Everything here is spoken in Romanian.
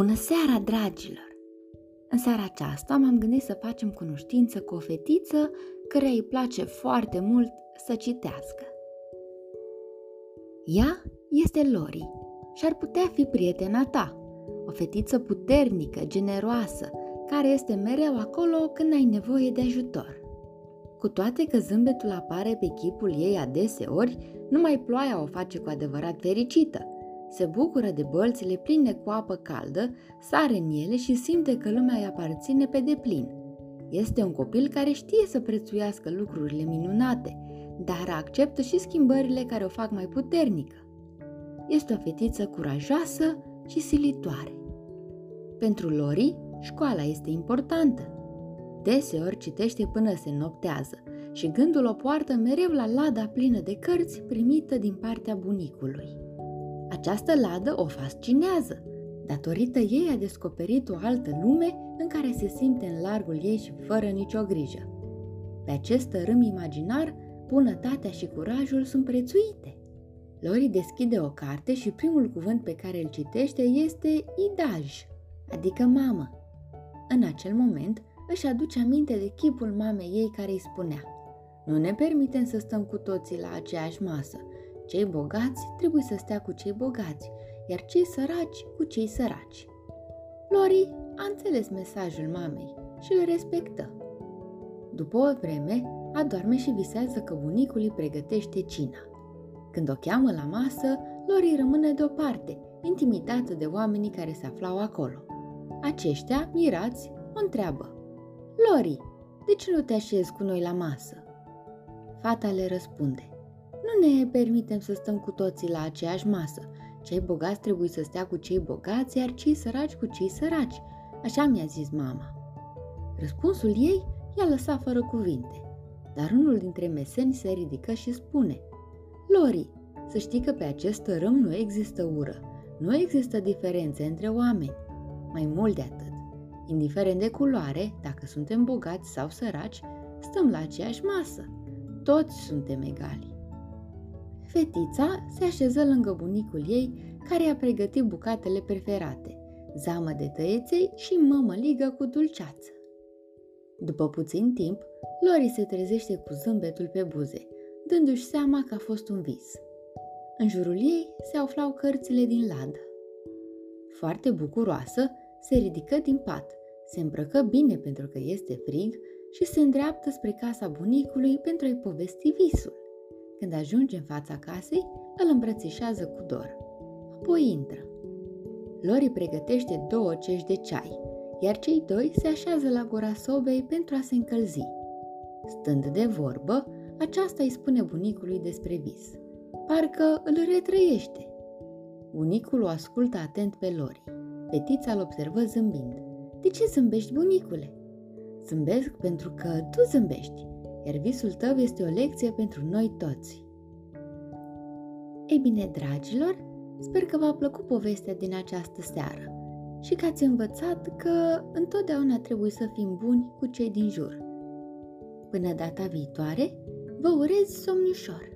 Bună seara, dragilor! În seara aceasta m-am gândit să facem cunoștință cu o fetiță căreia îi place foarte mult să citească. Ea este Lori și ar putea fi prietena ta, o fetiță puternică, generoasă, care este mereu acolo când ai nevoie de ajutor. Cu toate că zâmbetul apare pe chipul ei adeseori, numai ploaia o face cu adevărat fericită. Se bucură de bălțile pline cu apă caldă, sare în ele și simte că lumea îi aparține pe deplin. Este un copil care știe să prețuiască lucrurile minunate, dar acceptă și schimbările care o fac mai puternică. Este o fetiță curajoasă și silitoare. Pentru Lori, școala este importantă. Deseori citește până se noptează și gândul o poartă mereu la lada plină de cărți primită din partea bunicului. Această ladă o fascinează. Datorită ei a descoperit o altă lume în care se simte în largul ei și fără nicio grijă. Pe acest tărâm imaginar, bunătatea și curajul sunt prețuite. Lori deschide o carte și primul cuvânt pe care îl citește este idaj, adică mamă. În acel moment își aduce aminte de chipul mamei ei care îi spunea: "Nu ne permitem să stăm cu toții la aceeași masă. Cei bogați trebuie să stea cu cei bogați, iar cei săraci cu cei săraci." Lori a înțeles mesajul mamei și îl respectă. După o vreme, adorme și visează că bunicul îi pregătește cina. Când o cheamă la masă, Lori rămâne deoparte, intimidată de oamenii care se aflau acolo. Aceștia, mirați, o întreabă: "Lori, de ce nu te așezi cu noi la masă?" Fata le răspunde: "Nu ne permitem să stăm cu toții la aceeași masă. Cei bogați trebuie să stea cu cei bogați, iar cei săraci cu cei săraci. Așa mi-a zis mama." Răspunsul ei i-a lăsat fără cuvinte, dar unul dintre meseni se ridică și spune: "Lori, să știi că pe acest tărâm nu există ură, nu există diferențe între oameni. Mai mult de atât, indiferent de culoare, dacă suntem bogați sau săraci, stăm la aceeași masă. Toți suntem egali." Fetița se așeză lângă bunicul ei, care i-a pregătit bucatele preferate, zamă de tăieței și mămăligă cu dulceață. După puțin timp, Lori se trezește cu zâmbetul pe buze, dându-și seama că a fost un vis. În jurul ei se aflau cărțile din ladă. Foarte bucuroasă, se ridică din pat, se îmbrăcă bine pentru că este frig și se îndreaptă spre casa bunicului pentru a-i povesti visul. Când ajunge în fața casei, îl îmbrățișează cu dor. Apoi intră. Lori pregătește 2 cești de ceai, iar cei 2 se așează la gura sobei pentru a se încălzi. Stând de vorbă, aceasta îi spune bunicului despre vis. Parcă îl retrăiește. Bunicul o ascultă atent pe Lori. Fetița îl observă zâmbind. "De ce zâmbești, bunicule?" "Zâmbesc pentru că tu zâmbești, iar visul tău este o lecție pentru noi toți." Ei bine, dragilor, sper că v-a plăcut povestea din această seară și că ați învățat că întotdeauna trebuie să fim buni cu cei din jur. Până data viitoare, vă urez somn ușor!